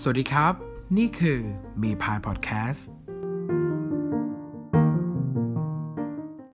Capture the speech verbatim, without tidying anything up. สวัสดีครับนี่คือ Mepi Podcast